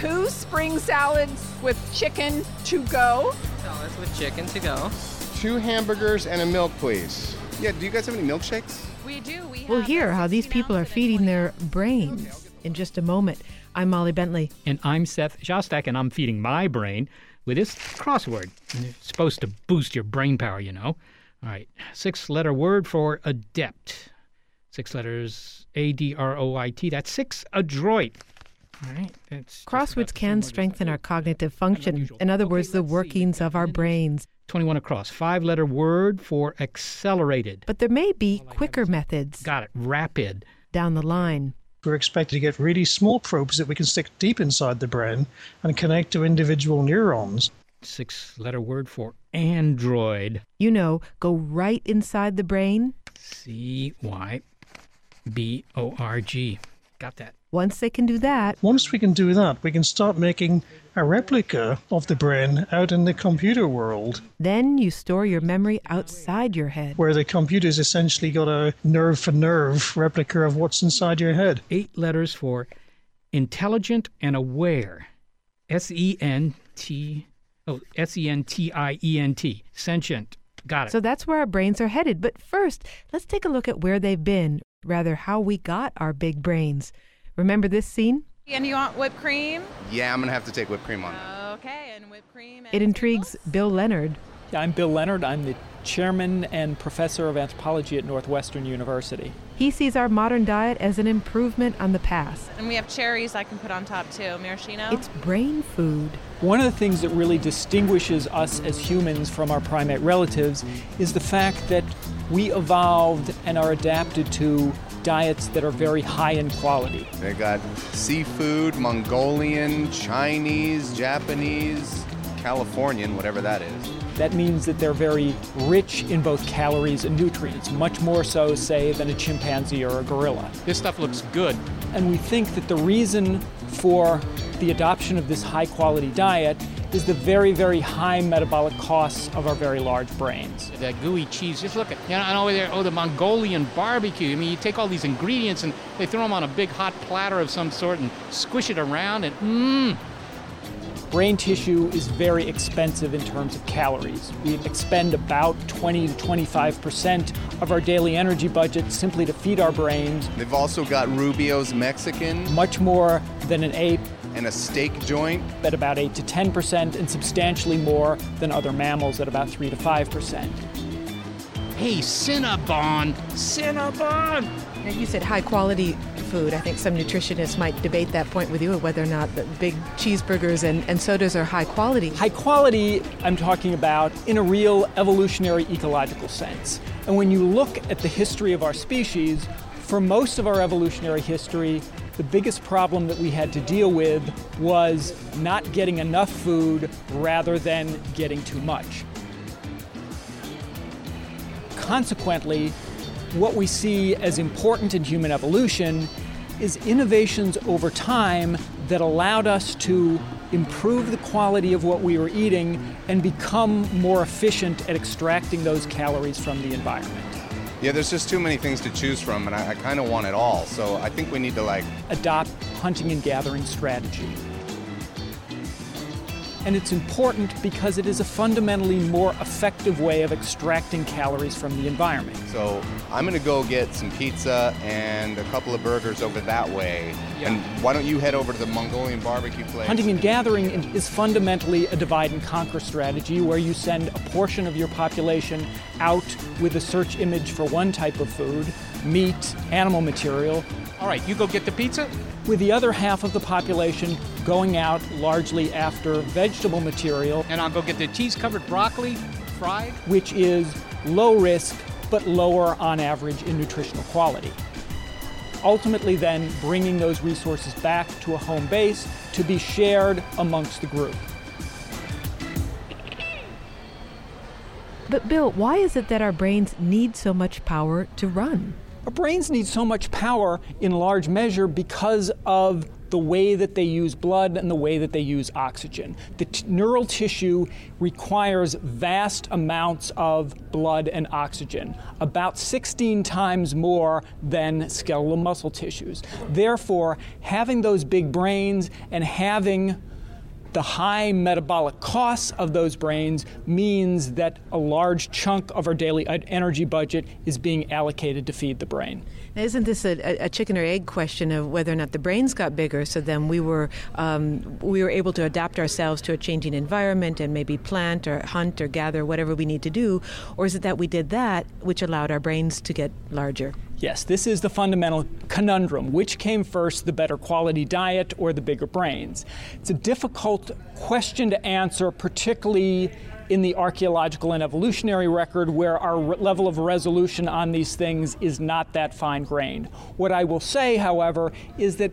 Two spring salads with chicken to go. Salads with chicken to go. 2 hamburgers and a milk, please. Yeah, do you guys have any milkshakes? We do. We'll hear how these people are feeding their brains in just a moment. I'm Molly Bentley. And I'm Seth Shostak, and I'm feeding my brain with this crossword. And it's supposed to boost your brain power, you know. All right, 6-letter word for adept. 6 letters, A-D-R-O-I-T. That's 6, adroit. All right. Crosswords can strengthen our cognitive function, in other words, the workings of our brains. 21 across, 5-letter word for accelerated. But there may be quicker methods. Got it, rapid. Down the line. We're expected to get really small probes that we can stick deep inside the brain and connect to individual neurons. 6-letter word for android. You know, go right inside the brain. C-Y-B-O-R-G. Got that. Once we can do that, we can start making a replica of the brain out in the computer world. Then you store your memory outside your head. Where the computer's essentially got a nerve-for-nerve replica of what's inside your head. 8 letters for intelligent and aware. S-E-N-T-I-E-N-T. Sentient. Got it. So that's where our brains are headed. But first, let's take a look at where they've been, rather how we got our big brains. Remember this scene? And you want whipped cream? Yeah, I'm going to have to take whipped cream on that. Okay, and whipped cream. And it intrigues Bill Leonard. Yeah, I'm Bill Leonard. I'm the chairman and professor of anthropology at Northwestern University. He sees our modern diet as an improvement on the past. And we have cherries I can put on top, too. Maraschino? It's brain food. One of the things that really distinguishes us as humans from our primate relatives is the fact that we evolved and are adapted to diets that are very high in quality. They got seafood, Mongolian, Chinese, Japanese, Californian, whatever that is. That means that they're very rich in both calories and nutrients, much more so, say, than a chimpanzee or a gorilla. This stuff looks good. And we think that the reason for the adoption of this high-quality diet is the very, very high metabolic costs of our very large brains. That gooey cheese, just look at, you know, and over there, the Mongolian barbecue. I mean, you take all these ingredients and they throw them on a big hot platter of some sort and squish it around and Brain tissue is very expensive in terms of calories. We expend about 20 to 25% of our daily energy budget simply to feed our brains. They've also got Rubio's Mexican. Much more than an ape. And a steak joint. At about 8 to 10% and substantially more than other mammals at about 3 to 5%. Hey, Cinnabon! Cinnabon! Now, you said high quality food. I think some nutritionists might debate that point with you of whether or not the big cheeseburgers and sodas are high quality. High quality, I'm talking about in a real evolutionary ecological sense. And when you look at the history of our species, for most of our evolutionary history, the biggest problem that we had to deal with was not getting enough food rather than getting too much. Consequently, what we see as important in human evolution is innovations over time that allowed us to improve the quality of what we were eating and become more efficient at extracting those calories from the environment. Yeah, there's just too many things to choose from, and I kind of want it all, so I think we need to adopt hunting and gathering strategy. and it's important because it is a fundamentally more effective way of extracting calories from the environment. So I'm going to go get some pizza and a couple of burgers over that way, and why don't you head over to the Mongolian barbecue place? Hunting and gathering is fundamentally a divide and conquer strategy where you send a portion of your population out with a search image for one type of food, meat, animal material. All right, you go get the pizza? With the other half of the population going out largely after vegetable material. And I'll go get the cheese-covered broccoli fried? Which is low risk, but lower on average in nutritional quality. Ultimately then, bringing those resources back to a home base to be shared amongst the group. But Bill, why is it that our brains need so much power to run? Our brains need so much power in large measure because of the way that they use blood and the way that they use oxygen. The neural tissue requires vast amounts of blood and oxygen, about 16 times more than skeletal muscle tissues. Therefore, having those big brains and having the high metabolic costs of those brains means that a large chunk of our daily energy budget is being allocated to feed the brain. Now, isn't this a chicken or egg question of whether or not the brains got bigger? So then we were able to adapt ourselves to a changing environment and maybe plant or hunt or gather whatever we need to do, or is it that we did that which allowed our brains to get larger? Yes, this is the fundamental conundrum. Which came first, the better quality diet or the bigger brains? It's a difficult question to answer, particularly in the archaeological and evolutionary record, where our level of resolution on these things is not that fine-grained. What I will say, however, is that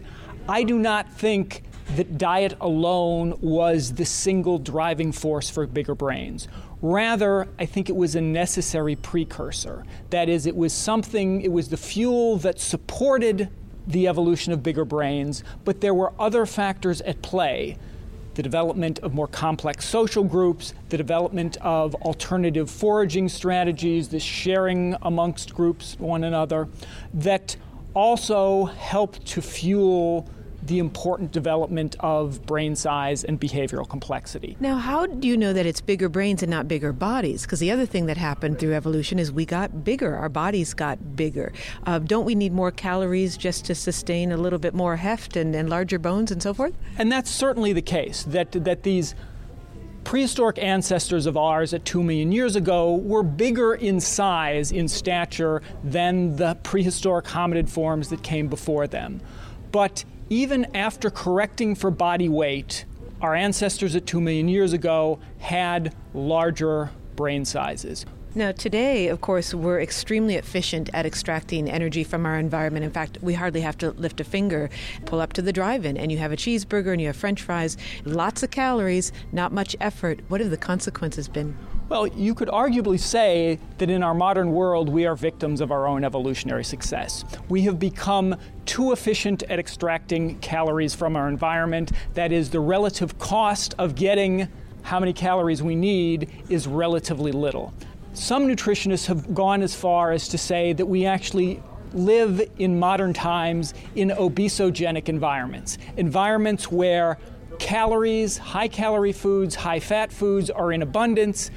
I do not think that diet alone was the single driving force for bigger brains. Rather, I think it was a necessary precursor. That is, it was the fuel that supported the evolution of bigger brains, but there were other factors at play. The development of more complex social groups, the development of alternative foraging strategies, the sharing amongst groups one another, that also helped to fuel the important development of brain size and behavioral complexity. Now, how do you know that it's bigger brains and not bigger bodies? Because the other thing that happened through evolution is we got bigger. Our bodies got bigger. Don't we need more calories just to sustain a little bit more heft and larger bones and so forth? And that's certainly the case, that these prehistoric ancestors of ours at 2 million years ago were bigger in size, in stature, than the prehistoric hominid forms that came before them. But even after correcting for body weight, our ancestors at 2 million years ago had larger brain sizes. Now today, of course, we're extremely efficient at extracting energy from our environment. In fact, we hardly have to lift a finger. Pull up to the drive-in and you have a cheeseburger and you have french fries, lots of calories, not much effort. What have the consequences been? Well, you could arguably say that in our modern world, we are victims of our own evolutionary success. We have become too efficient at extracting calories from our environment. That is, the relative cost of getting how many calories we need is relatively little. Some nutritionists have gone as far as to say that we actually live in modern times in obesogenic environments, environments where calories, high-calorie foods, high-fat foods are in abundance,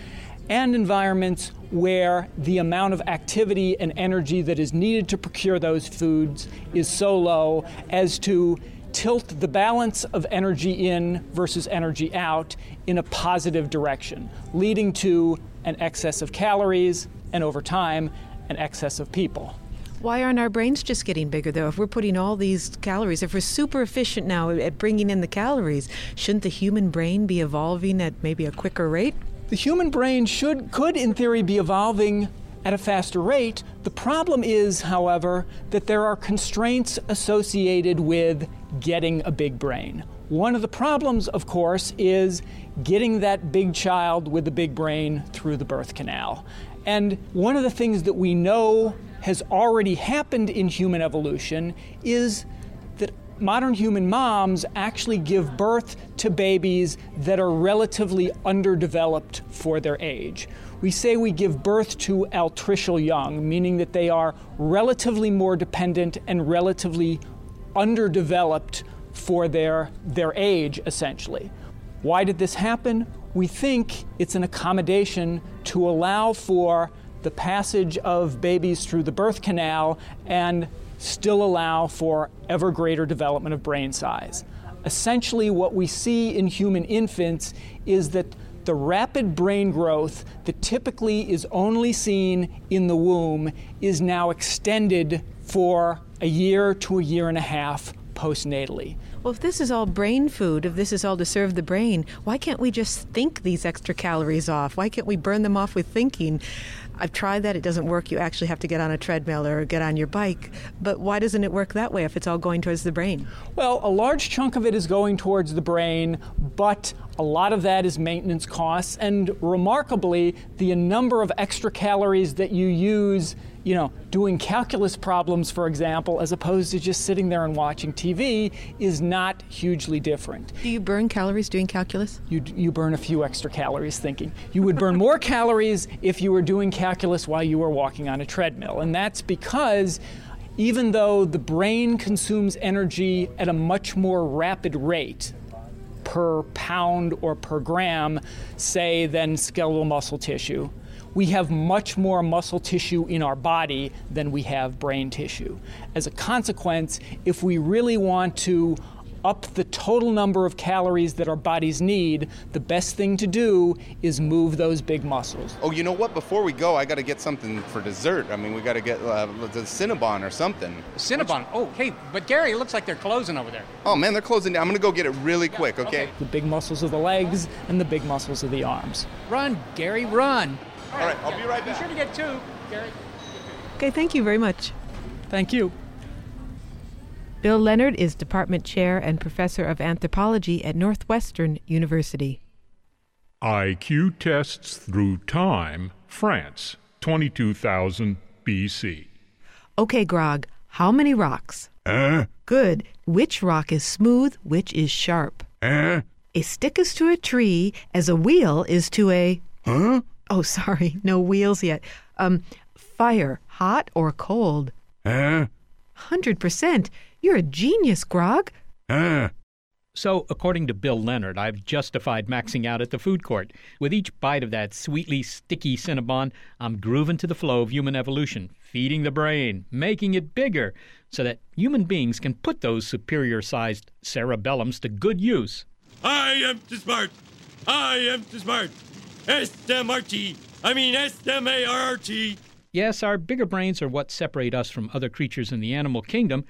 and environments where the amount of activity and energy that is needed to procure those foods is so low as to tilt the balance of energy in versus energy out in a positive direction, leading to an excess of calories and, over time, an excess of people. Why aren't our brains just getting bigger, though? If we're putting all these calories, if we're super efficient now at bringing in the calories, shouldn't the human brain be evolving at maybe a quicker rate? The human brain could, in theory, be evolving at a faster rate. The problem is, however, that there are constraints associated with getting a big brain. One of the problems, of course, is getting that big child with the big brain through the birth canal. And one of the things that we know has already happened in human evolution is that modern human moms actually give birth to babies that are relatively underdeveloped for their age. We say we give birth to altricial young, meaning that they are relatively more dependent and relatively underdeveloped for their age, essentially. Why did this happen? We think it's an accommodation to allow for the passage of babies through the birth canal and still allow for ever greater development of brain size. Essentially, what we see in human infants is that the rapid brain growth that typically is only seen in the womb is now extended for a year to a year and a half postnatally. Well, if this is all brain food, if this is all to serve the brain, why can't we just think these extra calories off? Why can't we burn them off with thinking? I've tried that. It doesn't work. You actually have to get on a treadmill or get on your bike. But why doesn't it work that way if it's all going towards the brain? Well, a large chunk of it is going towards the brain, but a lot of that is maintenance costs. And remarkably, the number of extra calories that you use, doing calculus problems, for example, as opposed to just sitting there and watching TV, is not hugely different. Do you burn calories doing calculus? You burn a few extra calories thinking. You would burn more calories if you were doing calculus while you were walking on a treadmill. And that's because even though the brain consumes energy at a much more rapid rate, per pound or per gram, say, than skeletal muscle tissue, we have much more muscle tissue in our body than we have brain tissue. As a consequence, if we really want to up the total number of calories that our bodies need, the best thing to do is move those big muscles. Oh, you know what? Before we go, I got to get something for dessert. I mean, we got to get the Cinnabon or something. Cinnabon? Oh, hey, but Gary, it looks like they're closing over there. Oh, man, they're closing down. I'm going to go get it really quick, okay? The big muscles of the legs and the big muscles of the arms. Run, Gary, run. All right, I'll be right back. Be sure to get two, Gary. Okay, thank you very much. Thank you. Bill Leonard is department chair and professor of anthropology at Northwestern University. IQ tests through time, France, 22,000 BC. Okay, Grog, how many rocks? Good. Which rock is smooth, which is sharp? A stick is to a tree as a wheel is to a... Huh? Oh, sorry, no wheels yet. Fire, hot or cold? 100%. You're a genius, Grog. So, according to Bill Leonard, I've justified maxing out at the food court. With each bite of that sweetly sticky Cinnabon, I'm grooving to the flow of human evolution, feeding the brain, making it bigger, so that human beings can put those superior-sized cerebellums to good use. I am too smart. I am too smart. S-M-R-T. I mean S-M-A-R-T. Yes, our bigger brains are what separate us from other creatures in the animal kingdom.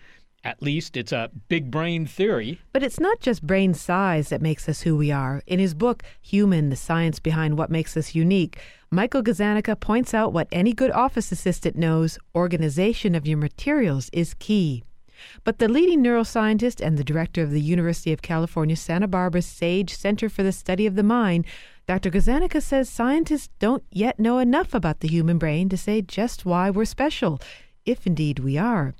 At least it's a big brain theory. But it's not just brain size that makes us who we are. In his book, Human, the Science Behind What Makes Us Unique, Michael Gazzaniga points out what any good office assistant knows: organization of your materials is key. But the leading neuroscientist and the director of the University of California, Santa Barbara's SAGE Center for the Study of the Mind, Dr. Gazzaniga, says scientists don't yet know enough about the human brain to say just why we're special, if indeed we are.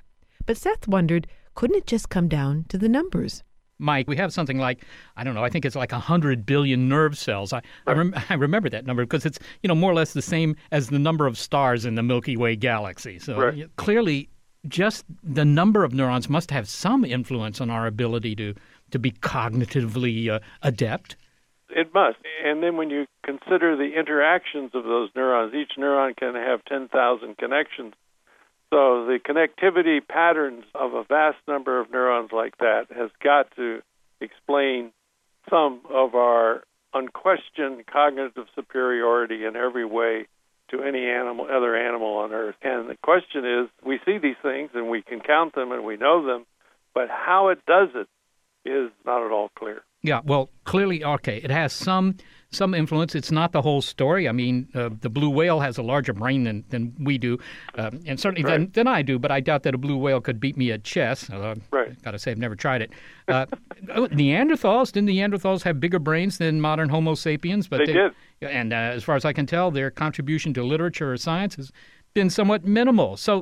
But Seth wondered, couldn't it just come down to the numbers? Mike, we have something like, I don't know, I think it's like 100 billion nerve cells. I remember that number because it's, more or less the same as the number of stars in the Milky Way galaxy. So clearly, just the number of neurons must have some influence on our ability to be cognitively adept. It must. And then when you consider the interactions of those neurons, each neuron can have 10,000 connections. So the connectivity patterns of a vast number of neurons like that has got to explain some of our unquestioned cognitive superiority in every way to any other animal on Earth. And the question is, we see these things and we can count them and we know them, but how it does it is not at all clear. Yeah, well, clearly, okay, it has some influence. It's not the whole story. I mean, the blue whale has a larger brain than we do, and certainly than I do, but I doubt that a blue whale could beat me at chess. Got to say, I've never tried it. Didn't Neanderthals have bigger brains than modern Homo sapiens? But they did. And as far as I can tell, their contribution to literature or science has been somewhat minimal. So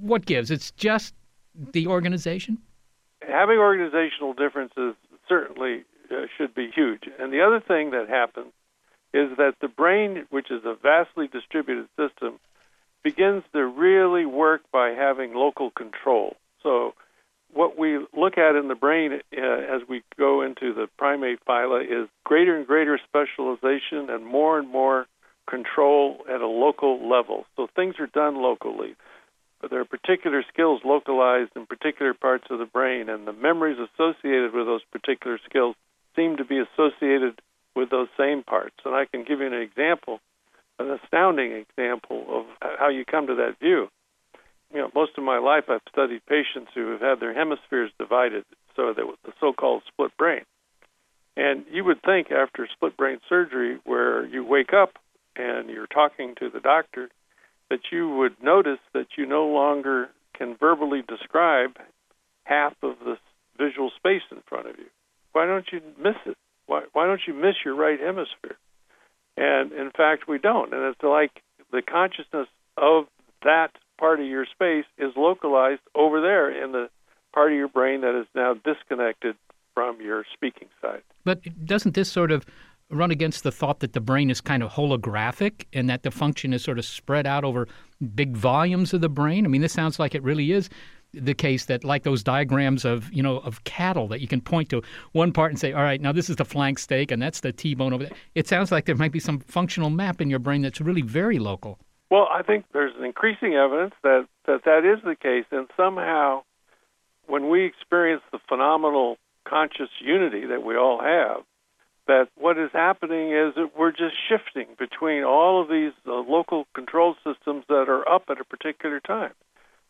what gives? It's just the organization? Having organizational differences certainly should be huge. And the other thing that happens is that the brain, which is a vastly distributed system, begins to really work by having local control. So what we look at in the brain as we go into the primate phyla is greater and greater specialization and more control at a local level. So things are done locally. But there are particular skills localized in particular parts of the brain, and the memories associated with those particular skills seem to be associated with those same parts. And I can give you an example, an astounding example of how you come to that view. You know, most of my life I've studied patients who have had their hemispheres divided, so that was the so-called split brain. And you would think after split brain surgery, where you wake up and you're talking to the doctor, that you would notice that you no longer can verbally describe half of the visual space in front of you. Why don't you miss it? Why don't you miss your right hemisphere? And in fact, we don't. And it's like the consciousness of that part of your space is localized over there in the part of your brain that is now disconnected from your speaking side. But doesn't this sort of run against the thought that the brain is kind of holographic and that the function is sort of spread out over big volumes of the brain? I mean, this sounds like it really is the case that, like those diagrams of, you know, of cattle, that you can point to one part and say, all right, now this is the flank steak and that's the T-bone over there. It sounds like there might be some functional map in your brain that's really very local. Well, I think there's increasing evidence that is the case, and somehow when we experience the phenomenal conscious unity that we all have, that what is happening is that we're just shifting between all of these local control systems that are up at a particular time.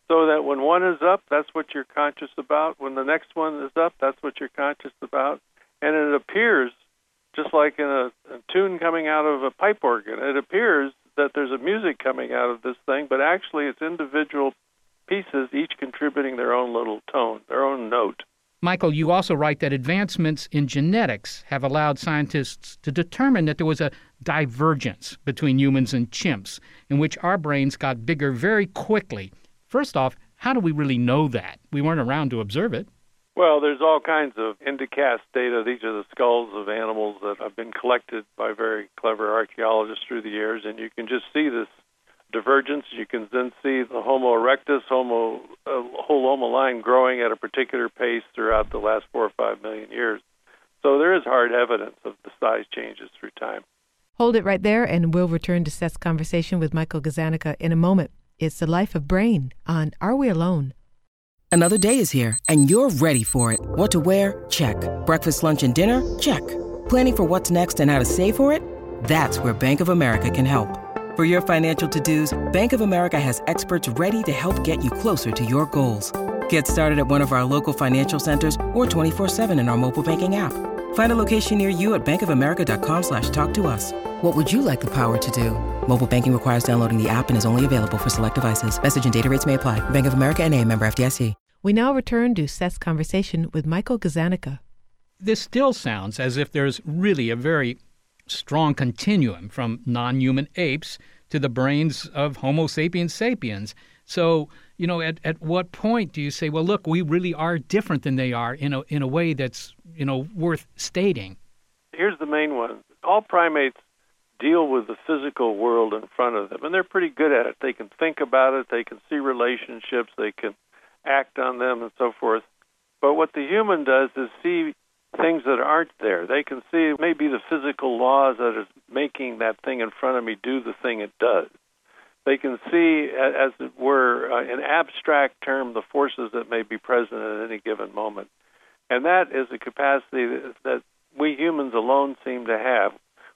So that when one is up, that's what you're conscious about. When the next one is up, that's what you're conscious about. And it appears, just like in a tune coming out of a pipe organ, it appears that there's a music coming out of this thing, but actually it's individual pieces, each contributing their own little tone, their own note. Michael, you also write that advancements in genetics have allowed scientists to determine that there was a divergence between humans and chimps, in which our brains got bigger very quickly. First off, how do we really know that? We weren't around to observe it. Well, there's all kinds of Indicast data. These are the skulls of animals that have been collected by very clever archaeologists through the years, and you can just see this divergence. You can then see the Homo erectus, whole Homo line growing at a particular pace throughout the last 4 or 5 million years. So there is hard evidence of the size changes through time. Hold it right there, and we'll return to Seth's conversation with Michael Gazzaniga in a moment. It's The Life of Brain on Are We Alone? Another day is here, and you're ready for it. What to wear? Check. Breakfast, lunch, and dinner? Check. Planning for what's next and how to save for it? That's where Bank of America can help. For your financial to-dos, Bank of America has experts ready to help get you closer to your goals. Get started at one of our local financial centers or 24/7 in our mobile banking app. Find a location near you at bankofamerica.com/talktous. What would you like the power to do? Mobile banking requires downloading the app and is only available for select devices. Message and data rates may apply. Bank of America N.A., member FDIC. We now return to Seth's conversation with Michael Gazzaniga. This still sounds as if there's really a very strong continuum from non-human apes to the brains of Homo sapiens sapiens. So, you know, at what point do you say, well, look, we really are different than they are in a way that's, you know, worth stating? Here's the main one. All primates deal with the physical world in front of them, and they're pretty good at it. They can think about it. They can see relationships. They can act on them and so forth. But what the human does is see things that aren't there. They can see maybe the physical laws that is making that thing in front of me do the thing it does. They can see, as it were, in abstract term, the forces that may be present at any given moment. And that is a capacity that we humans alone seem to have.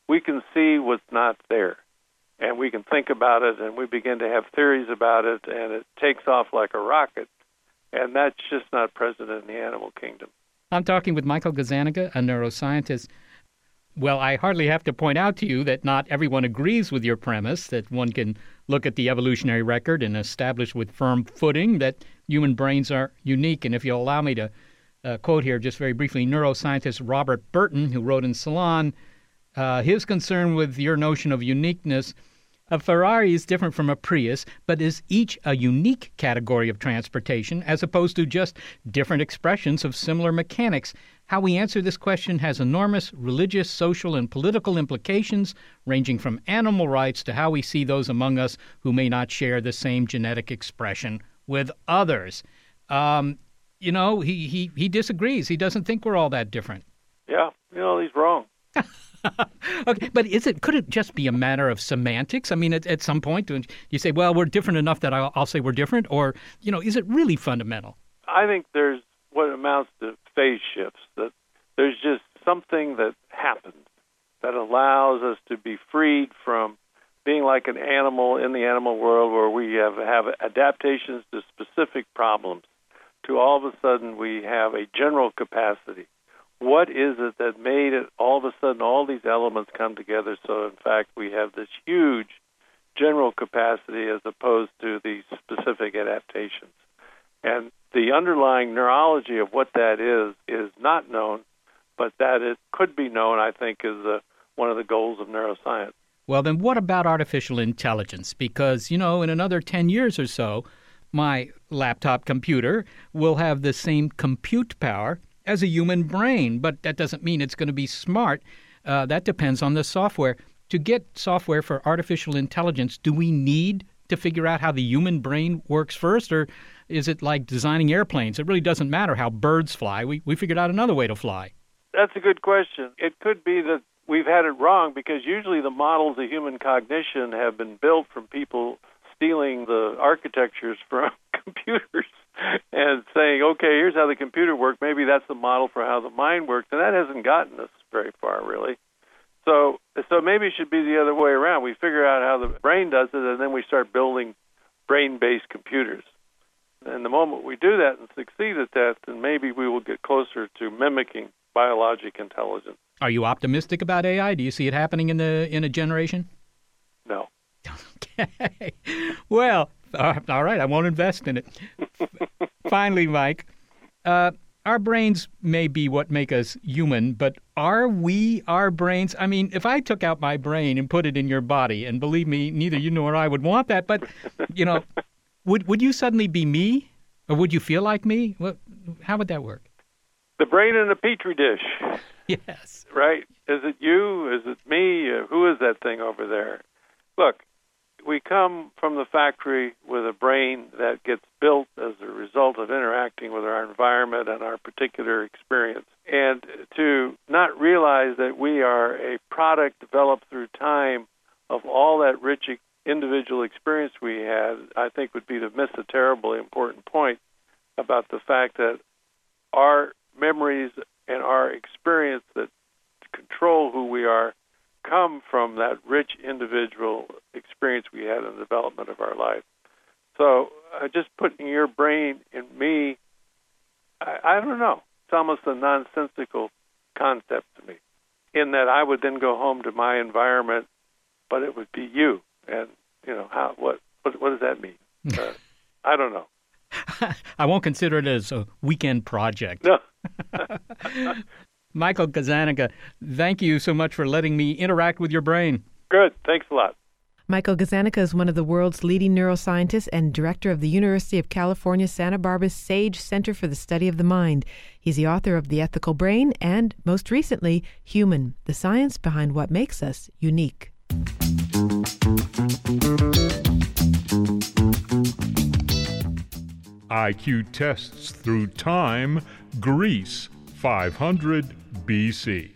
We can see what's not there, and we can think about it, and we begin to have theories about it, and it takes off like a rocket. And that's just not present in the animal kingdom. I'm talking with Michael Gazzaniga, a neuroscientist. Well, I hardly have to point out to you that not everyone agrees with your premise that one can look at the evolutionary record and establish with firm footing that human brains are unique. And if you'll allow me to quote here just very briefly, neuroscientist Robert Burton, who wrote in Salon, his concern with your notion of uniqueness: a Ferrari is different from a Prius, but is each a unique category of transportation as opposed to just different expressions of similar mechanics? How we answer this question has enormous religious, social, and political implications, ranging from animal rights to how we see those among us who may not share the same genetic expression with others. He disagrees. He doesn't think we're all that different. Yeah, he's wrong. Okay, but could it just be a matter of semantics? I mean, at some point, you say, well, we're different enough that I'll say we're different, or, you know, is it really fundamental? I think there's what amounts to phase shifts, that there's just something that happens that allows us to be freed from being like an animal in the animal world where we have adaptations to specific problems, to all of a sudden we have a general capacity. What is it that made it all of a sudden all these elements come together so, in fact, we have this huge general capacity as opposed to these specific adaptations? And the underlying neurology of what that is not known, but that it could be known, I think, is one of the goals of neuroscience. Well, then what about artificial intelligence? Because, you know, in another 10 years or so, my laptop computer will have the same compute power as a human brain, but that doesn't mean it's going to be smart. That depends on the software. To get software for artificial intelligence, do we need to figure out how the human brain works first, or is it like designing airplanes? It really doesn't matter how birds fly. We figured out another way to fly. That's a good question. It could be that we've had it wrong, because usually the models of human cognition have been built from people stealing the architectures from computers and saying, okay, here's how the computer worked. Maybe that's the model for how the mind works. And that hasn't gotten us very far, really. So maybe it should be the other way around. We figure out how the brain does it, and then we start building brain-based computers. And the moment we do that and succeed at that, then maybe we will get closer to mimicking biologic intelligence. Are you optimistic about AI? Do you see it happening in a generation? No. Okay. Well, all right, I won't invest in it. Finally, Mike, our brains may be what make us human, but are we our brains? I mean, if I took out my brain and put it in your body, and believe me, neither you nor I would want that, but, you know, would you suddenly be me? Or would you feel like me? Well, how would that work? The brain in a petri dish. Yes. Right? Is it you? Is it me? Who is that thing over there? Look, we come from the factory with a brain that gets built as a result of interacting with our environment and our particular experience. And to not realize that we are a product developed through time of all that rich individual experience we had, I think would be to miss a terribly important point about the fact that our memories and our experience that control who we are come from that rich individual experience we had in the development of our life. So just putting your brain in me, I don't know. It's almost a nonsensical concept to me, in that I would then go home to my environment, but it would be you. And, you know, what does that mean? I don't know. I won't consider it as a weekend project. No. Michael Gazzaniga, thank you so much for letting me interact with your brain. Good. Thanks a lot. Michael Gazzaniga is one of the world's leading neuroscientists and director of the University of California, Santa Barbara's SAGE Center for the Study of the Mind. He's the author of The Ethical Brain and, most recently, Human, the Science Behind What Makes Us Unique. IQ tests through time, Greece, 500 BC.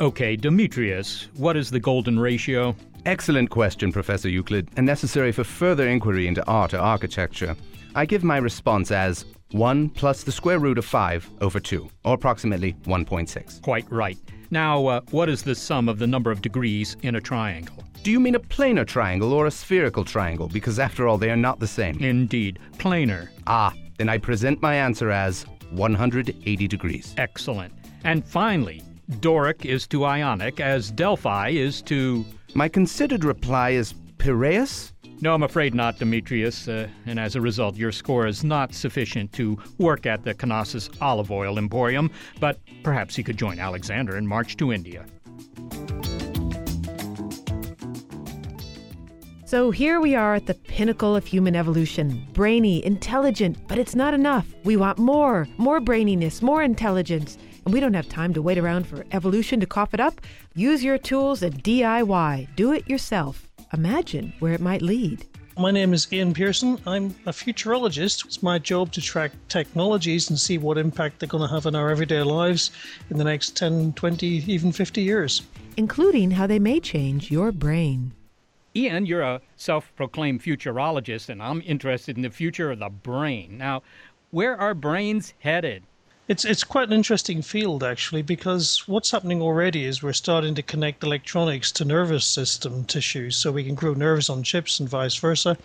Okay, Demetrius, what is the golden ratio? Excellent question, Professor Euclid, and necessary for further inquiry into art or architecture. I give my response as 1 plus the square root of 5 over 2, or approximately 1.6. Quite right. Now, what is the sum of the number of degrees in a triangle? Do you mean a planar triangle or a spherical triangle? Because after all, they are not the same. Indeed. Planar. Ah, then I present my answer as 180 degrees. Excellent. And finally, Doric is to Ionic as Delphi is to... My considered reply is Piraeus? No, I'm afraid not, Demetrius. And as a result, your score is not sufficient to work at the Knossos Olive Oil Emporium. But perhaps you could join Alexander and march to India. So here we are at the pinnacle of human evolution. Brainy, intelligent, but it's not enough. We want more, more braininess, more intelligence. And we don't have time to wait around for evolution to cough it up. Use your tools and DIY. Do it yourself. Imagine where it might lead. My name is Ian Pearson. I'm a futurologist. It's my job to track technologies and see what impact they're going to have on our everyday lives in the next 10, 20, even 50 years. Including how they may change your brain. Ian, you're a self-proclaimed futurologist, and I'm interested in the future of the brain. Now, where are brains headed? It's quite an interesting field, actually, because what's happening already is we're starting to connect electronics to nervous system tissues so we can grow nerves on chips and vice versa.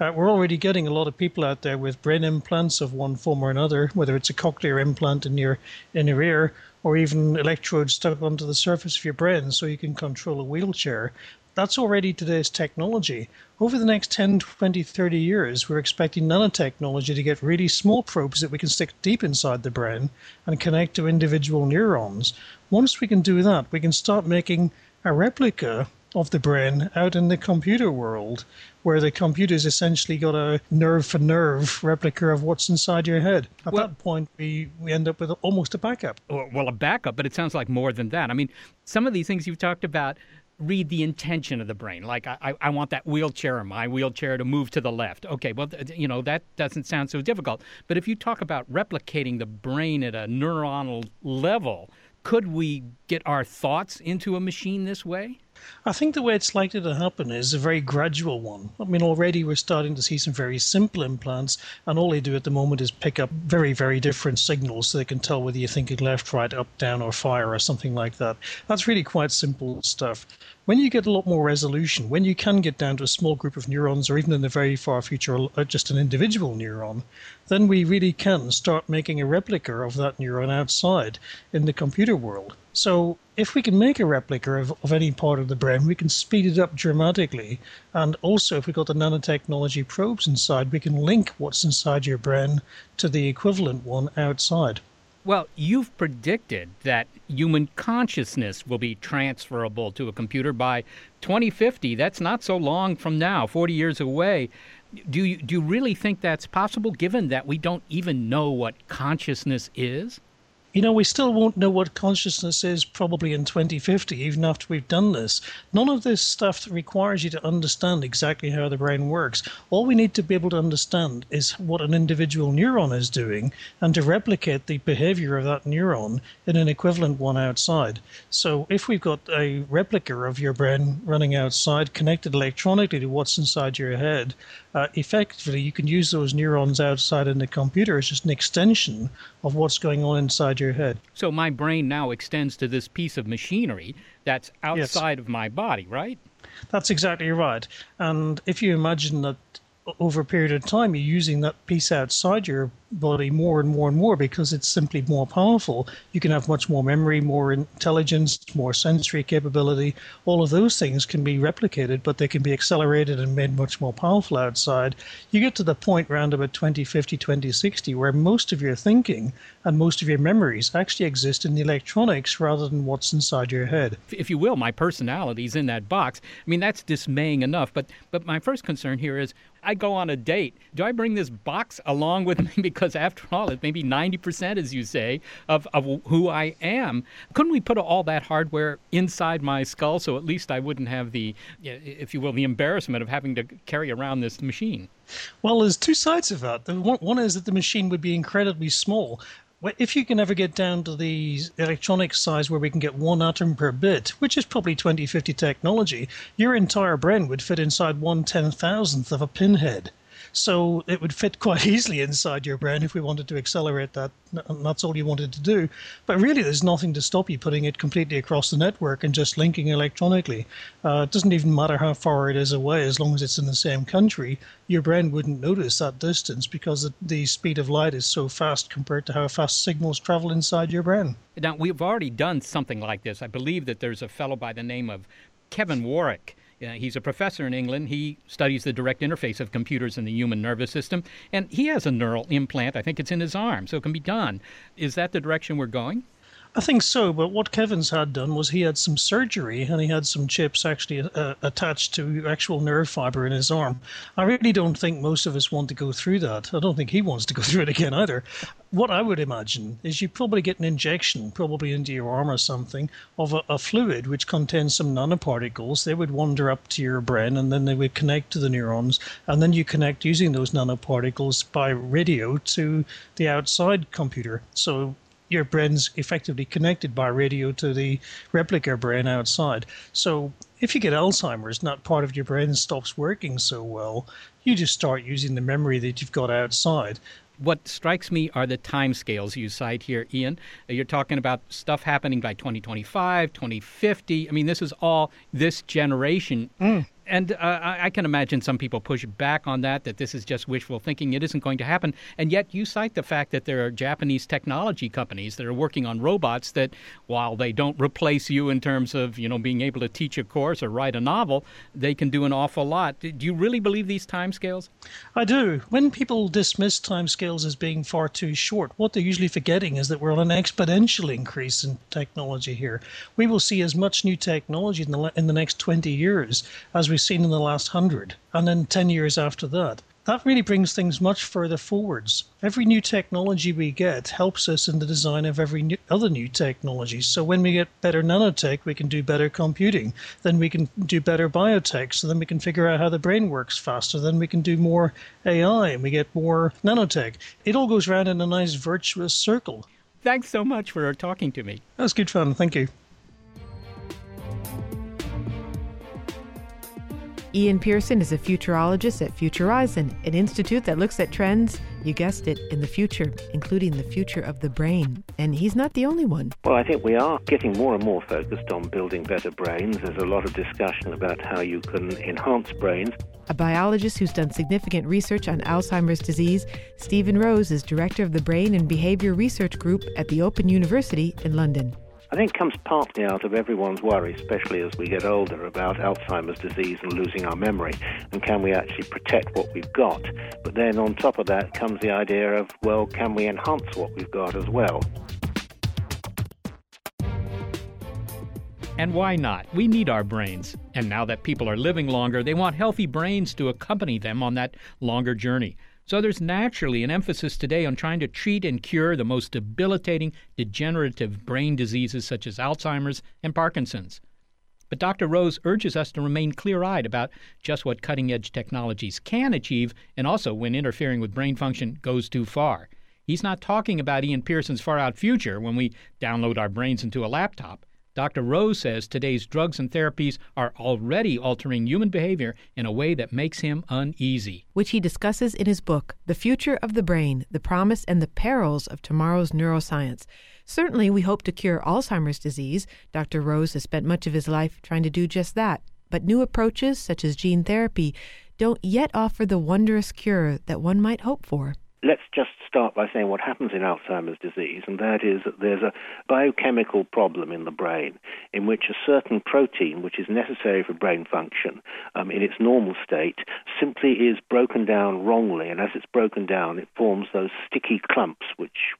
We're already getting a lot of people out there with brain implants of one form or another, whether it's a cochlear implant in your ear or even electrodes stuck onto the surface of your brain so you can control a wheelchair. That's already today's technology. Over the next 10, 20, 30 years, we're expecting nanotechnology to get really small probes that we can stick deep inside the brain and connect to individual neurons. Once we can do that, we can start making a replica of the brain out in the computer world, where the computer's essentially got a nerve-for-nerve replica of what's inside your head. At that point, we end up with almost a backup. Well, a backup, but it sounds like more than that. I mean, some of these things you've talked about read the intention of the brain. Like, I want that wheelchair or my wheelchair to move to the left. Okay, well, that doesn't sound so difficult. But if you talk about replicating the brain at a neuronal level, could we get our thoughts into a machine this way? I think the way it's likely to happen is a very gradual one. I mean, already we're starting to see some very simple implants, and all they do at the moment is pick up very, very different signals so they can tell whether you're thinking left, right, up, down, or fire, or something like that. That's really quite simple stuff. When you get a lot more resolution, when you can get down to a small group of neurons, or even in the very far future, just an individual neuron, then we really can start making a replica of that neuron outside in the computer world. So if we can make a replica of any part of the brain, we can speed it up dramatically. And also, if we've got the nanotechnology probes inside, we can link what's inside your brain to the equivalent one outside. Well, you've predicted that human consciousness will be transferable to a computer by 2050. That's not so long from now, 40 years away. Do you really think that's possible, given that we don't even know what consciousness is? You know, we still won't know what consciousness is probably in 2050, even after we've done this. None of this stuff requires you to understand exactly how the brain works. All we need to be able to understand is what an individual neuron is doing and to replicate the behavior of that neuron in an equivalent one outside. So if we've got a replica of your brain running outside, connected electronically to what's inside your head, effectively you can use those neurons outside in the computer as just an extension of what's going on inside your head. So my brain now extends to this piece of machinery that's outside of my body, right? That's exactly right. And if you imagine that over a period of time, you're using that piece outside your body more and more and more because it's simply more powerful. You can have much more memory, more intelligence, more sensory capability. All of those things can be replicated, but they can be accelerated and made much more powerful outside. You get to the point around about 2050, 2060, where most of your thinking and most of your memories actually exist in the electronics rather than what's inside your head. If you will, my personality's in that box. I mean, that's dismaying enough, but my first concern here is, I go on a date. Do I bring this box along with me? Because after all, it may be 90%, as you say, of who I am. Couldn't we put all that hardware inside my skull so at least I wouldn't have the, if you will, the embarrassment of having to carry around this machine? Well, there's two sides of that. One is that the machine would be incredibly small. If you can ever get down to the electronic size where we can get one atom per bit, which is probably 2050 technology, your entire brain would fit inside 1/10,000th of a pinhead. So it would fit quite easily inside your brain if we wanted to accelerate that, and that's all you wanted to do. But really, there's nothing to stop you putting it completely across the network and just linking electronically. It doesn't even matter how far it is away, as long as it's in the same country. Your brain wouldn't notice that distance because the speed of light is so fast compared to how fast signals travel inside your brain. Now, we've already done something like this. I believe that there's a fellow by the name of Kevin Warwick. He's a professor in England. He studies the direct interface of computers and the human nervous system. And he has a neural implant. I think it's in his arm, so it can be done. Is that the direction we're going? I think so, but what Kevin's had done was he had some surgery and he had some chips actually attached to actual nerve fiber in his arm. I really don't think most of us want to go through that. I don't think he wants to go through it again either. What I would imagine is you probably get an injection, probably into your arm or something, of a fluid which contains some nanoparticles. They would wander up to your brain and then they would connect to the neurons, and then you connect using those nanoparticles by radio to the outside computer. So your brain's effectively connected by radio to the replica brain outside. So if you get Alzheimer's and that part of your brain stops working so well, you just start using the memory that you've got outside. What strikes me are the time scales you cite here, Ian. You're talking about stuff happening by 2025, 2050. I mean, this is all this generation. And I can imagine some people push back on that, that this is just wishful thinking. It isn't going to happen. And yet you cite the fact that there are Japanese technology companies that are working on robots that, while they don't replace you in terms of, you know, being able to teach a course or write a novel, they can do an awful lot. Do you really believe these timescales? I do. When people dismiss timescales as being far too short, what they're usually forgetting is that we're on an exponential increase in technology here. We will see as much new technology in the next 20 years as we seen in the last 100, and then 10 years after that. That really brings things much further forwards. Every new technology we get helps us in the design of every other new technology. So when we get better nanotech, we can do better computing. Then we can do better biotech. So then we can figure out how the brain works faster. Then we can do more AI and we get more nanotech. It all goes around in a nice virtuous circle. Thanks so much for talking to me. That was good fun. Thank you. Ian Pearson is a futurologist at Futurizon, an institute that looks at trends, you guessed it, in the future, including the future of the brain. And he's not the only one. Well, I think we are getting more and more focused on building better brains. There's a lot of discussion about how you can enhance brains. A biologist who's done significant research on Alzheimer's disease, Stephen Rose is director of the Brain and Behaviour Research Group at the Open University in London. I think it comes partly out of everyone's worry, especially as we get older, about Alzheimer's disease and losing our memory, and can we actually protect what we've got? But then on top of that comes the idea of, well, can we enhance what we've got as well? And why not? We need our brains. And now that people are living longer, they want healthy brains to accompany them on that longer journey. So there's naturally an emphasis today on trying to treat and cure the most debilitating degenerative brain diseases such as Alzheimer's and Parkinson's. But Dr. Rose urges us to remain clear-eyed about just what cutting-edge technologies can achieve and also when interfering with brain function goes too far. He's not talking about Ian Pearson's far-out future when we download our brains into a laptop. Dr. Rose says today's drugs and therapies are already altering human behavior in a way that makes him uneasy. Which he discusses in his book, The Future of the Brain, The Promise and the Perils of Tomorrow's Neuroscience. Certainly we hope to cure Alzheimer's disease. Dr. Rose has spent much of his life trying to do just that. But new approaches, such as gene therapy, don't yet offer the wondrous cure that one might hope for. Let's just start by saying what happens in Alzheimer's disease, and that is that there's a biochemical problem in the brain in which a certain protein, which is necessary for brain function in its normal state, simply is broken down wrongly, and as it's broken down, it forms those sticky clumps, which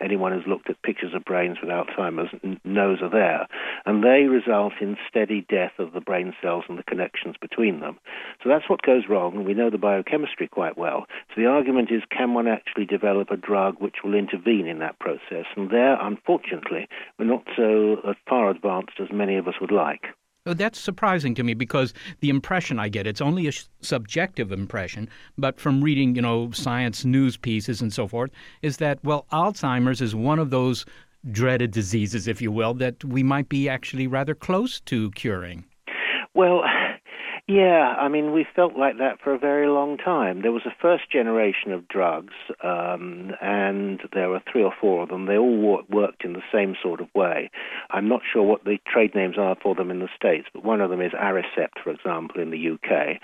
anyone who's looked at pictures of brains with Alzheimer's knows are there, and they result in steady death of the brain cells and the connections between them. So that's what goes wrong, and we know the biochemistry quite well. So the argument is, can one actually develop a drug which will intervene in that process? And there, unfortunately, we're not so far advanced as many of us would like. Well, that's surprising to me because the impression I get, it's only a subjective impression, but from reading, you know, science news pieces and so forth, is that, well, Alzheimer's is one of those dreaded diseases, if you will, that we might be actually rather close to curing. Well, yeah, I mean, we felt like that for a very long time. There was a first generation of drugs, and there were 3 or 4 of them. They all worked in the same sort of way. I'm not sure what the trade names are for them in the States, but one of them is Aricept, for example, in the UK,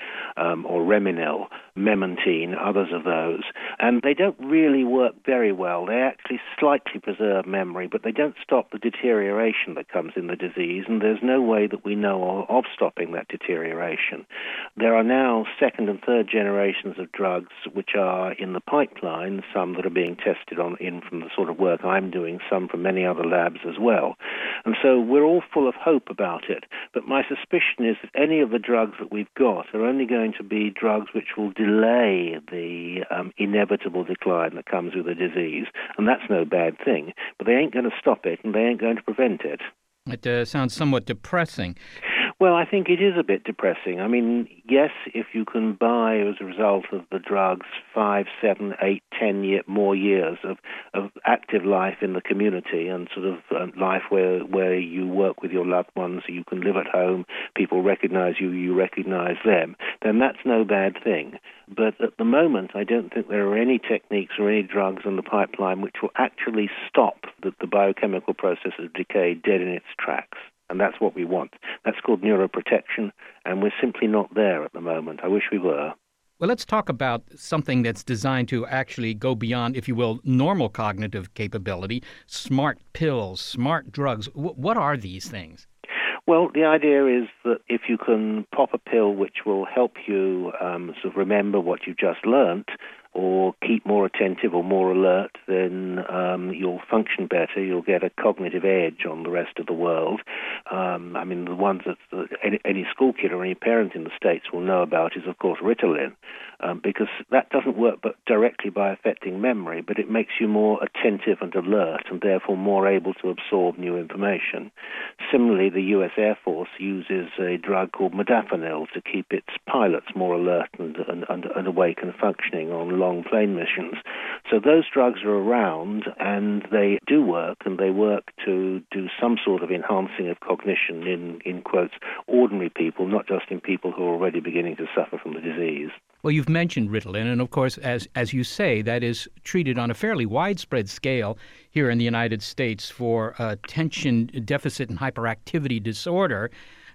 or Reminil, Memantine, others of those. And they don't really work very well. They actually slightly preserve memory, but they don't stop the deterioration that comes in the disease, and there's no way that we know of stopping that deterioration. direction. There are now second and third generations of drugs which are in the pipeline, some that are being tested on in from the sort of work I'm doing, some from many other labs as well. And so we're all full of hope about it. But my suspicion is that any of the drugs that we've got are only going to be drugs which will delay the inevitable decline that comes with the disease. And that's no bad thing. But they ain't going to stop it, and they ain't going to prevent it. It sounds somewhat depressing. Well, I think it is a bit depressing. I mean, yes, if you can buy, as a result of the drugs, 5, 7, 8, 10 more years of active life in the community and sort of life where you work with your loved ones, you can live at home, people recognize you, you recognize them, then that's no bad thing. But at the moment, I don't think there are any techniques or any drugs in the pipeline which will actually stop the biochemical process of decay dead in its tracks. And that's what we want. That's called neuroprotection, and we're simply not there at the moment. I wish we were. Well, let's talk about something that's designed to actually go beyond, if you will, normal cognitive capability, smart pills, smart drugs. What are these things? Well, the idea is that if you can pop a pill which will help you sort of remember what you've just learnt, or keep more attentive or more alert, then you'll function better, you'll get a cognitive edge on the rest of the world. I mean, the ones that any school kid or any parent in the States will know about is, of course, Ritalin, because that doesn't work but directly by affecting memory, but it makes you more attentive and alert and therefore more able to absorb new information. Similarly, the U.S. Air Force uses a drug called modafinil to keep its pilots more alert and awake and functioning on long plane missions. So those drugs are around, and they do work, and they work to do some sort of enhancing of cognition in quotes, ordinary people, not just in people who are already beginning to suffer from the disease. Well, you've mentioned Ritalin, and of course, as you say, that is treated on a fairly widespread scale here in the United States for attention deficit and hyperactivity disorder.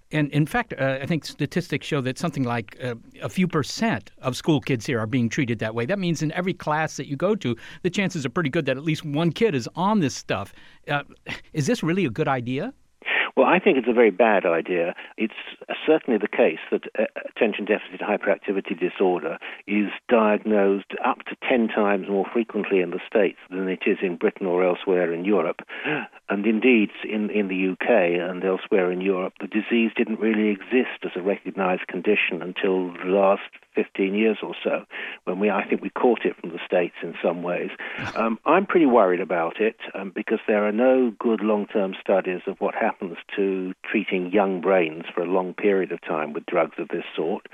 And in fact, I think statistics show that something like a few percent of school kids here are being treated that way. That means in every class that you go to, the chances are pretty good that at least one kid is on this stuff. Is this really a good idea? Well, I think it's a very bad idea. It's certainly the case that attention deficit hyperactivity disorder is diagnosed up to 10 times more frequently in the States than it is in Britain or elsewhere in Europe. And indeed, in the UK and elsewhere in Europe, the disease didn't really exist as a recognized condition until the last 15 years or so, when I think we caught it from the States in some ways. I'm pretty worried about it because there are no good long-term studies of what happens to treating young brains for a long period of time with drugs of this sort.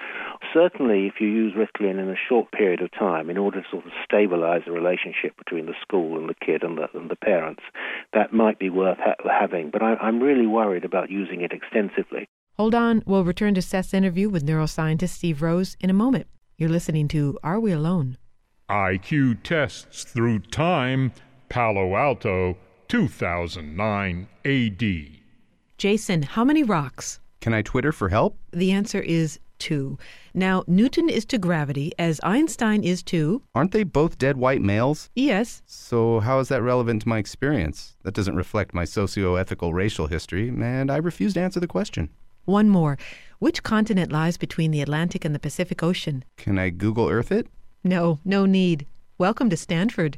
Certainly, if you use Ritalin in a short period of time in order to sort of stabilize the relationship between the school and the kid and the parents, that might be worth having. But I'm really worried about using it extensively. Hold on. We'll return to Seth's interview with neuroscientist Steve Rose in a moment. You're listening to Are We Alone? IQ Tests Through Time, Palo Alto, 2009 AD. Jason, how many rocks? Can I Twitter for help? The answer is 2. Now, Newton is to gravity as Einstein is to... Aren't they both dead white males? Yes. So how is that relevant to my experience? That doesn't reflect my socio-ethical racial history, and I refuse to answer the question. One more. Which continent lies between the Atlantic and the Pacific Ocean? Can I Google Earth it? No, no need. Welcome to Stanford.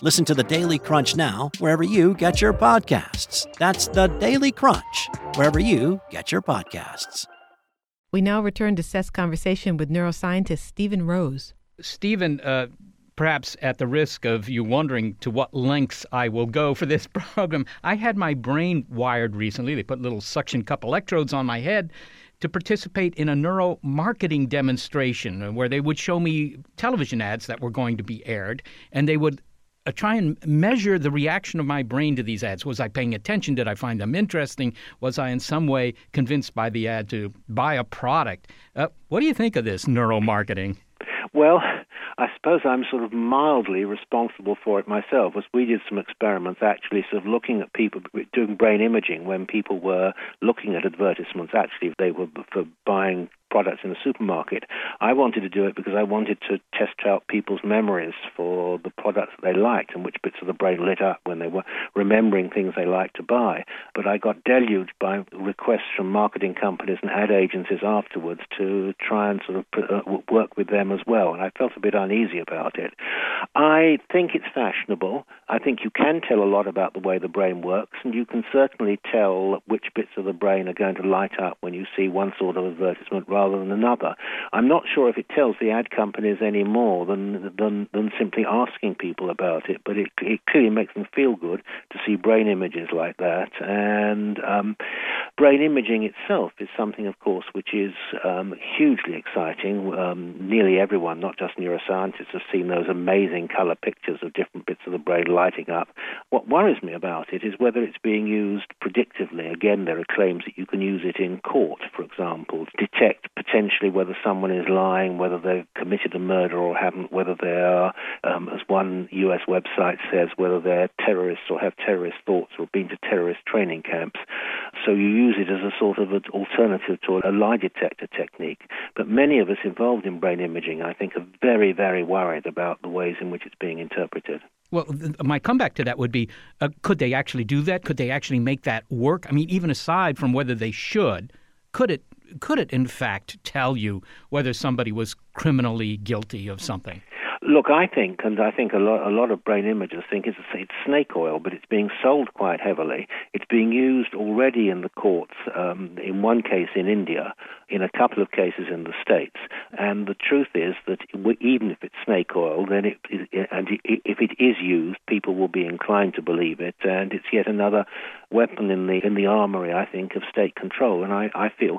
Listen to The Daily Crunch now, wherever you get your podcasts. That's The Daily Crunch, wherever you get your podcasts. We now return to Seth's conversation with neuroscientist Stephen Rose. Stephen, perhaps at the risk of you wondering to what lengths I will go for this program, I had my brain wired recently. They put little suction cup electrodes on my head to participate in a neuromarketing demonstration where they would show me television ads that were going to be aired, and they would try and measure the reaction of my brain to these ads. Was I paying attention? Did I find them interesting? Was I in some way convinced by the ad to buy a product? What do you think of this neuromarketing? Well, I suppose I'm sort of mildly responsible for it myself, as we did some experiments actually sort of looking at people, doing brain imaging when people were looking at advertisements, actually, if they were for buying products in the supermarket. I wanted to do it because I wanted to test out people's memories for the products that they liked and which bits of the brain lit up when they were remembering things they liked to buy. But I got deluged by requests from marketing companies and ad agencies afterwards to try and sort of work with them as well, and I felt a bit uneasy about it. I think it's fashionable. I think you can tell a lot about the way the brain works, and you can certainly tell which bits of the brain are going to light up when you see one sort of advertisement rather than another. I'm not sure if it tells the ad companies any more than simply asking people about it, but it clearly makes them feel good to see brain images like that. And brain imaging itself is something, of course, which is hugely exciting. Nearly everyone, not just neuroscientists, have seen those amazing color pictures of different bits of the brain lighting up. What worries me about it is whether it's being used predictively. Again, there are claims that you can use it in court, for example, to detect potentially whether someone is lying, whether they've committed a murder or haven't, whether they are, as one US website says, whether they're terrorists or have terrorist thoughts or been to terrorist training camps. So you use it as a sort of an alternative to a lie detector technique. But many of us involved in brain imaging, I think, are very, very worried about the ways in which it's being interpreted. Well, my comeback to that would be, could they actually do that? Could they actually make that work? I mean, even aside from whether they should, could it in fact tell you whether somebody was criminally guilty of something? Look, I think, and I think a lot of brain imagers think it's snake oil, but it's being sold quite heavily. It's being used already in the courts, in one case in India, in a couple of cases in the States. And the truth is that even if it's snake oil, then if it is used, people will be inclined to believe it. And it's yet another weapon in the armory, I think, of state control. And I feel,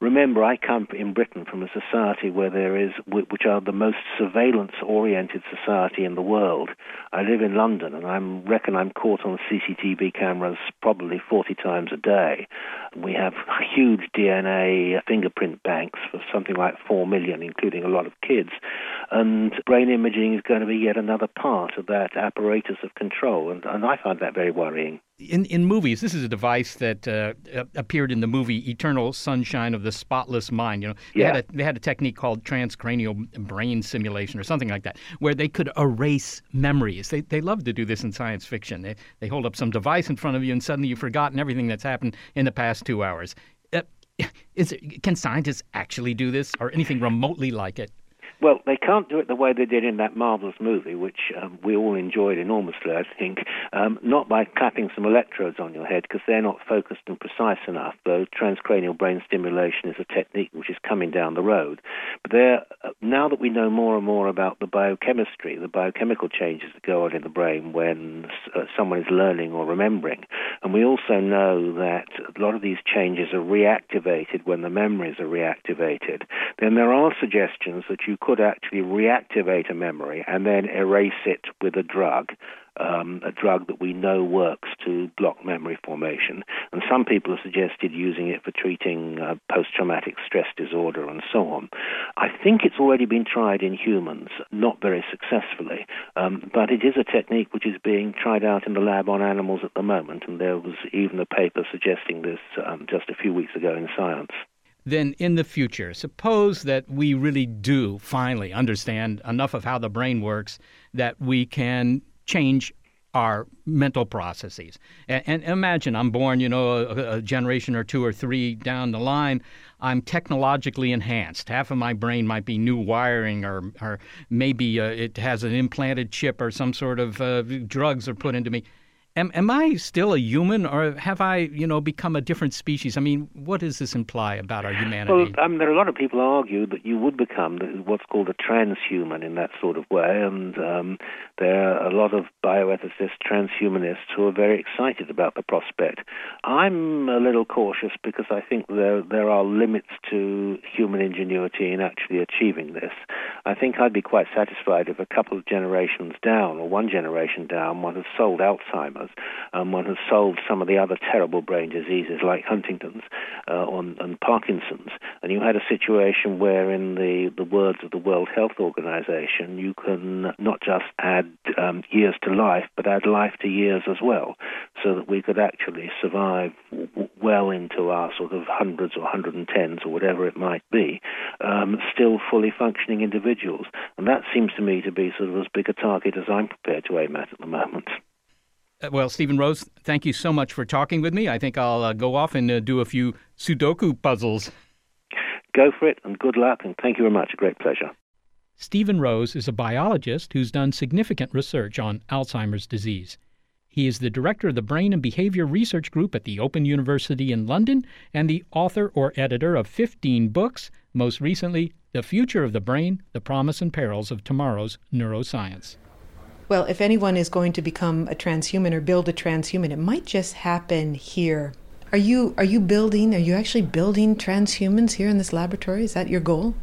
remember, I come in Britain from a society where there is, which are the most surveillance-oriented society in the world. I live in London, and I reckon I'm caught on CCTV cameras probably 40 times a day. We have huge DNA fingerprint banks for something like 4 million, including a lot of kids. And brain imaging is going to be yet another part of that apparatus of control, and I find that very worrying. In movies, this is a device that appeared in the movie Eternal Sunshine of the Spotless Mind. You know, they had a technique called transcranial brain simulation or something like that, where they could erase memories. They love to do this in science fiction. They hold up some device in front of you, and suddenly you've forgotten everything that's happened in the past 2 hours. Can scientists actually do this or anything remotely like it? Well, they can't do it the way they did in that marvelous movie, which we all enjoyed enormously, I think, not by clapping some electrodes on your head, because they're not focused and precise enough, though transcranial brain stimulation is a technique which is coming down the road. But now that we know more and more about the biochemistry, the biochemical changes that go on in the brain when someone is learning or remembering, and we also know that a lot of these changes are reactivated when the memories are reactivated, then there are suggestions that you could actually reactivate a memory and then erase it with a drug that we know works to block memory formation. And some people have suggested using it for treating post-traumatic stress disorder and so on. I think it's already been tried in humans, not very successfully, but it is a technique which is being tried out in the lab on animals at the moment, and there was even a paper suggesting this just a few weeks ago in Science. Then in the future, suppose that we really do finally understand enough of how the brain works that we can change our mental processes. And imagine I'm born, you know, a generation or two or three down the line. I'm technologically enhanced. Half of my brain might be new wiring or maybe it has an implanted chip or some sort of drugs are put into me. Am I still a human, or have I, you know, become a different species? I mean, what does this imply about our humanity? Well, there are a lot of people who argue that you would become what's called a transhuman in that sort of way, and there are a lot of bioethicists, transhumanists, who are very excited about the prospect. I'm a little cautious because I think there are limits to human ingenuity in actually achieving this. I think I'd be quite satisfied if a couple of generations down, or one generation down, one has solved Alzheimer's. because one has solved some of the other terrible brain diseases like Huntington's and Parkinson's. And you had a situation where, in the words of the World Health Organization, you can not just add years to life, but add life to years as well, so that we could actually survive well into our sort of hundreds or 110s or whatever it might be, still fully functioning individuals. And that seems to me to be sort of as big a target as I'm prepared to aim at the moment. Well, Stephen Rose, thank you so much for talking with me. I think I'll go off and do a few Sudoku puzzles. Go for it, and good luck, and thank you very much. A great pleasure. Stephen Rose is a biologist who's done significant research on Alzheimer's disease. He is the director of the Brain and Behavior Research Group at the Open University in London and the author or editor of 15 books, most recently, The Future of the Brain, The Promise and Perils of Tomorrow's Neuroscience. Well, if anyone is going to become a transhuman or build a transhuman, it might just happen here. Are you actually building transhumans here in this laboratory? Is that your goal?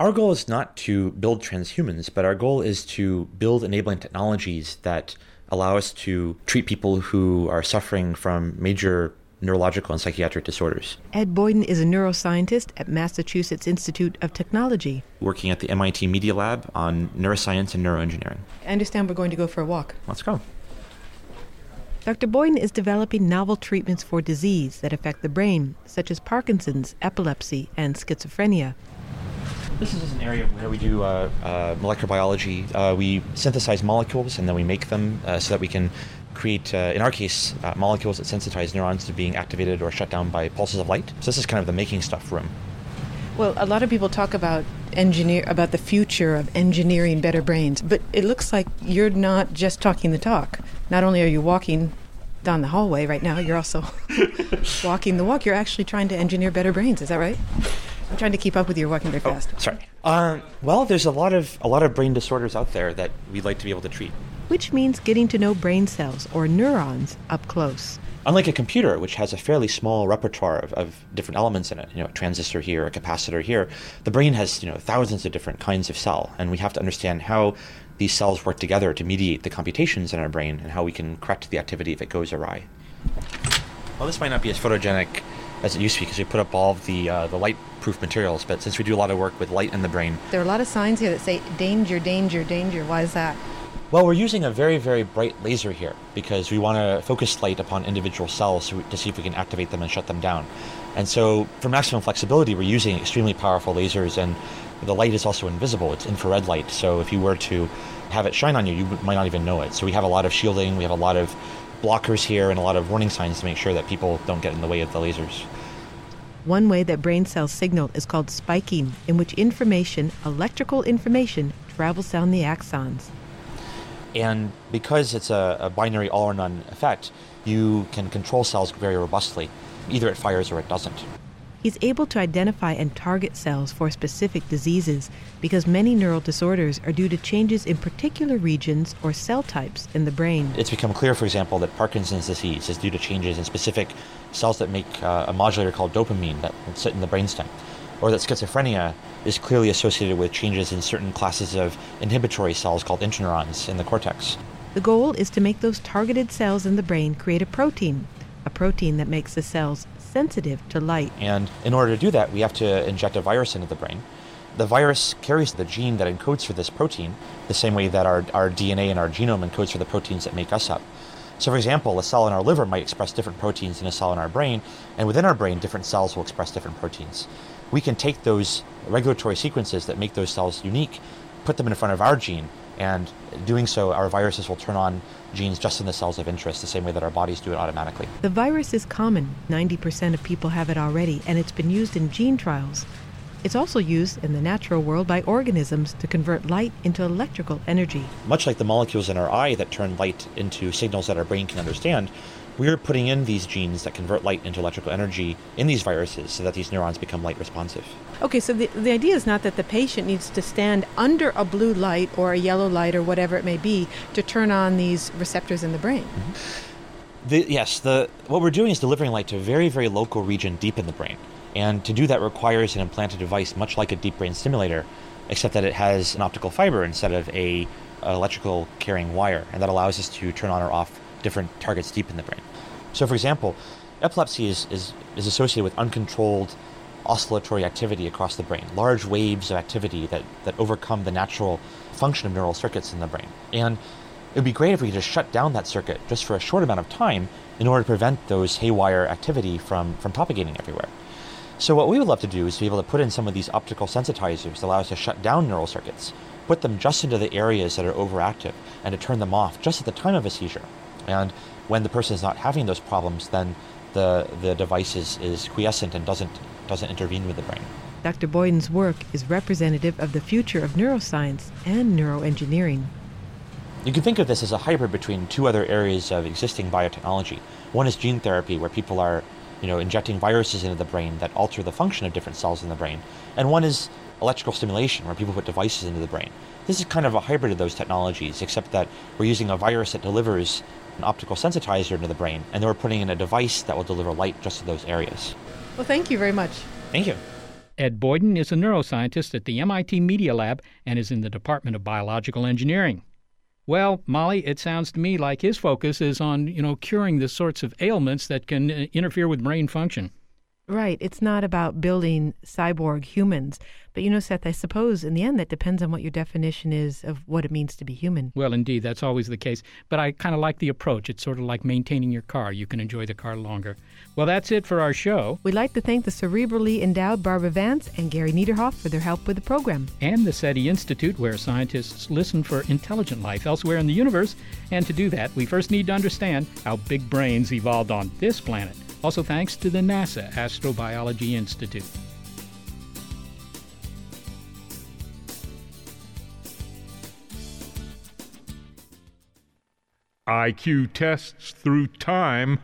Our goal is not to build transhumans, but our goal is to build enabling technologies that allow us to treat people who are suffering from major neurological and psychiatric disorders. Ed Boyden is a neuroscientist at Massachusetts Institute of Technology, working at the MIT Media Lab on neuroscience and neuroengineering. I understand we're going to go for a walk. Let's go. Dr. Boyden is developing novel treatments for disease that affect the brain, such as Parkinson's, epilepsy, and schizophrenia. This is an area where we do molecular biology. We synthesize molecules and then we make them so that we can create, in our case, molecules that sensitize neurons to being activated or shut down by pulses of light. So this is kind of the making stuff room. Well, a lot of people talk about the future of engineering better brains, but it looks like you're not just talking the talk. Not only are you walking down the hallway right now, you're also walking the walk. You're actually trying to engineer better brains. Is that right? I'm trying to keep up with you. You're walking very fast. Sorry. Well, there's a lot of brain disorders out there that we'd like to be able to treat. Which means getting to know brain cells or neurons up close. Unlike a computer, which has a fairly small repertoire of different elements in it, a transistor here, a capacitor here, the brain has thousands of different kinds of cell, and we have to understand how these cells work together to mediate the computations in our brain and how we can correct the activity if it goes awry. Well, this might not be as photogenic as it used to be because we put up all the light-proof materials, but since we do a lot of work with light in the brain... There are a lot of signs here that say, danger, danger, danger. Why is that? Well, we're using a very, very bright laser here because we want to focus light upon individual cells to see if we can activate them and shut them down. And so for maximum flexibility, we're using extremely powerful lasers, and the light is also invisible. It's infrared light. So if you were to have it shine on you, you might not even know it. So we have a lot of shielding, we have a lot of blockers here, and a lot of warning signs to make sure that people don't get in the way of the lasers. One way that brain cells signal is called spiking, in which electrical information, travels down the axons. And because it's a binary all or none effect, you can control cells very robustly. Either it fires or it doesn't. He's able to identify and target cells for specific diseases because many neural disorders are due to changes in particular regions or cell types in the brain. It's become clear, for example, that Parkinson's disease is due to changes in specific cells that make a modulator called dopamine that sit in the brainstem, or that schizophrenia is clearly associated with changes in certain classes of inhibitory cells called interneurons in the cortex. The goal is to make those targeted cells in the brain create a protein that makes the cells sensitive to light. And in order to do that, we have to inject a virus into the brain. The virus carries the gene that encodes for this protein, the same way that our DNA and our genome encodes for the proteins that make us up. So, for example, a cell in our liver might express different proteins than a cell in our brain, and within our brain, different cells will express different proteins. We can take those regulatory sequences that make those cells unique, put them in front of our gene, and doing so, our viruses will turn on genes just in the cells of interest, the same way that our bodies do it automatically. The virus is common. 90% of people have it already, and it's been used in gene trials. It's also used in the natural world by organisms to convert light into electrical energy. Much like the molecules in our eye that turn light into signals that our brain can understand, we're putting in these genes that convert light into electrical energy in these viruses so that these neurons become light responsive. Okay, so the idea is not that the patient needs to stand under a blue light or a yellow light or whatever it may be to turn on these receptors in the brain. Mm-hmm. What we're doing is delivering light to a very, very local region deep in the brain. And to do that requires an implanted device much like a deep brain stimulator, except that it has an optical fiber instead of a an electrical carrying wire, and that allows us to turn on or off different targets deep in the brain. So for example, epilepsy is associated with uncontrolled oscillatory activity across the brain, large waves of activity that overcome the natural function of neural circuits in the brain. And it would be great if we could just shut down that circuit just for a short amount of time in order to prevent those haywire activity from propagating everywhere. So what we would love to do is to be able to put in some of these optical sensitizers that allow us to shut down neural circuits, put them just into the areas that are overactive, and to turn them off just at the time of a seizure. And when the person is not having those problems, then the device is quiescent and doesn't intervene with the brain. Dr. Boyden's work is representative of the future of neuroscience and neuroengineering. You can think of this as a hybrid between two other areas of existing biotechnology. One is gene therapy, where people are, injecting viruses into the brain that alter the function of different cells in the brain. And one is electrical stimulation, where people put devices into the brain. This is kind of a hybrid of those technologies, except that we're using a virus that delivers an optical sensitizer into the brain, and then we're putting in a device that will deliver light just to those areas. Well, thank you very much. Thank you. Ed Boyden is a neuroscientist at the MIT Media Lab and is in the Department of Biological Engineering. Well, Molly, it sounds to me like his focus is on, curing the sorts of ailments that can interfere with brain function. Right. It's not about building cyborg humans. But, Seth, I suppose in the end that depends on what your definition is of what it means to be human. Well, indeed, that's always the case. But I kind of like the approach. It's sort of like maintaining your car. You can enjoy the car longer. Well, that's it for our show. We'd like to thank the cerebrally endowed Barbara Vance and Gary Niederhoff for their help with the program. And the SETI Institute, where scientists listen for intelligent life elsewhere in the universe. And to do that, we first need to understand how big brains evolved on this planet. Also thanks to the NASA Astrobiology Institute. IQ tests through time.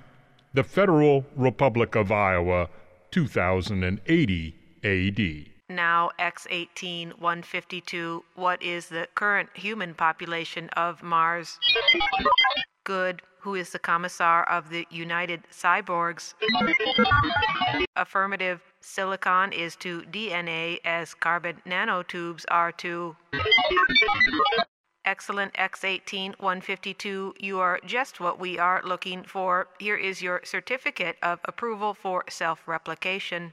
The Federal Republic of Iowa, 2080 A.D. Now X18-152, what is the current human population of Mars? Good. Who is the commissar of the United Cyborgs? Affirmative. Silicon is to DNA as carbon nanotubes are to... Excellent, X18-152. You are just what we are looking for. Here is your certificate of approval for self-replication.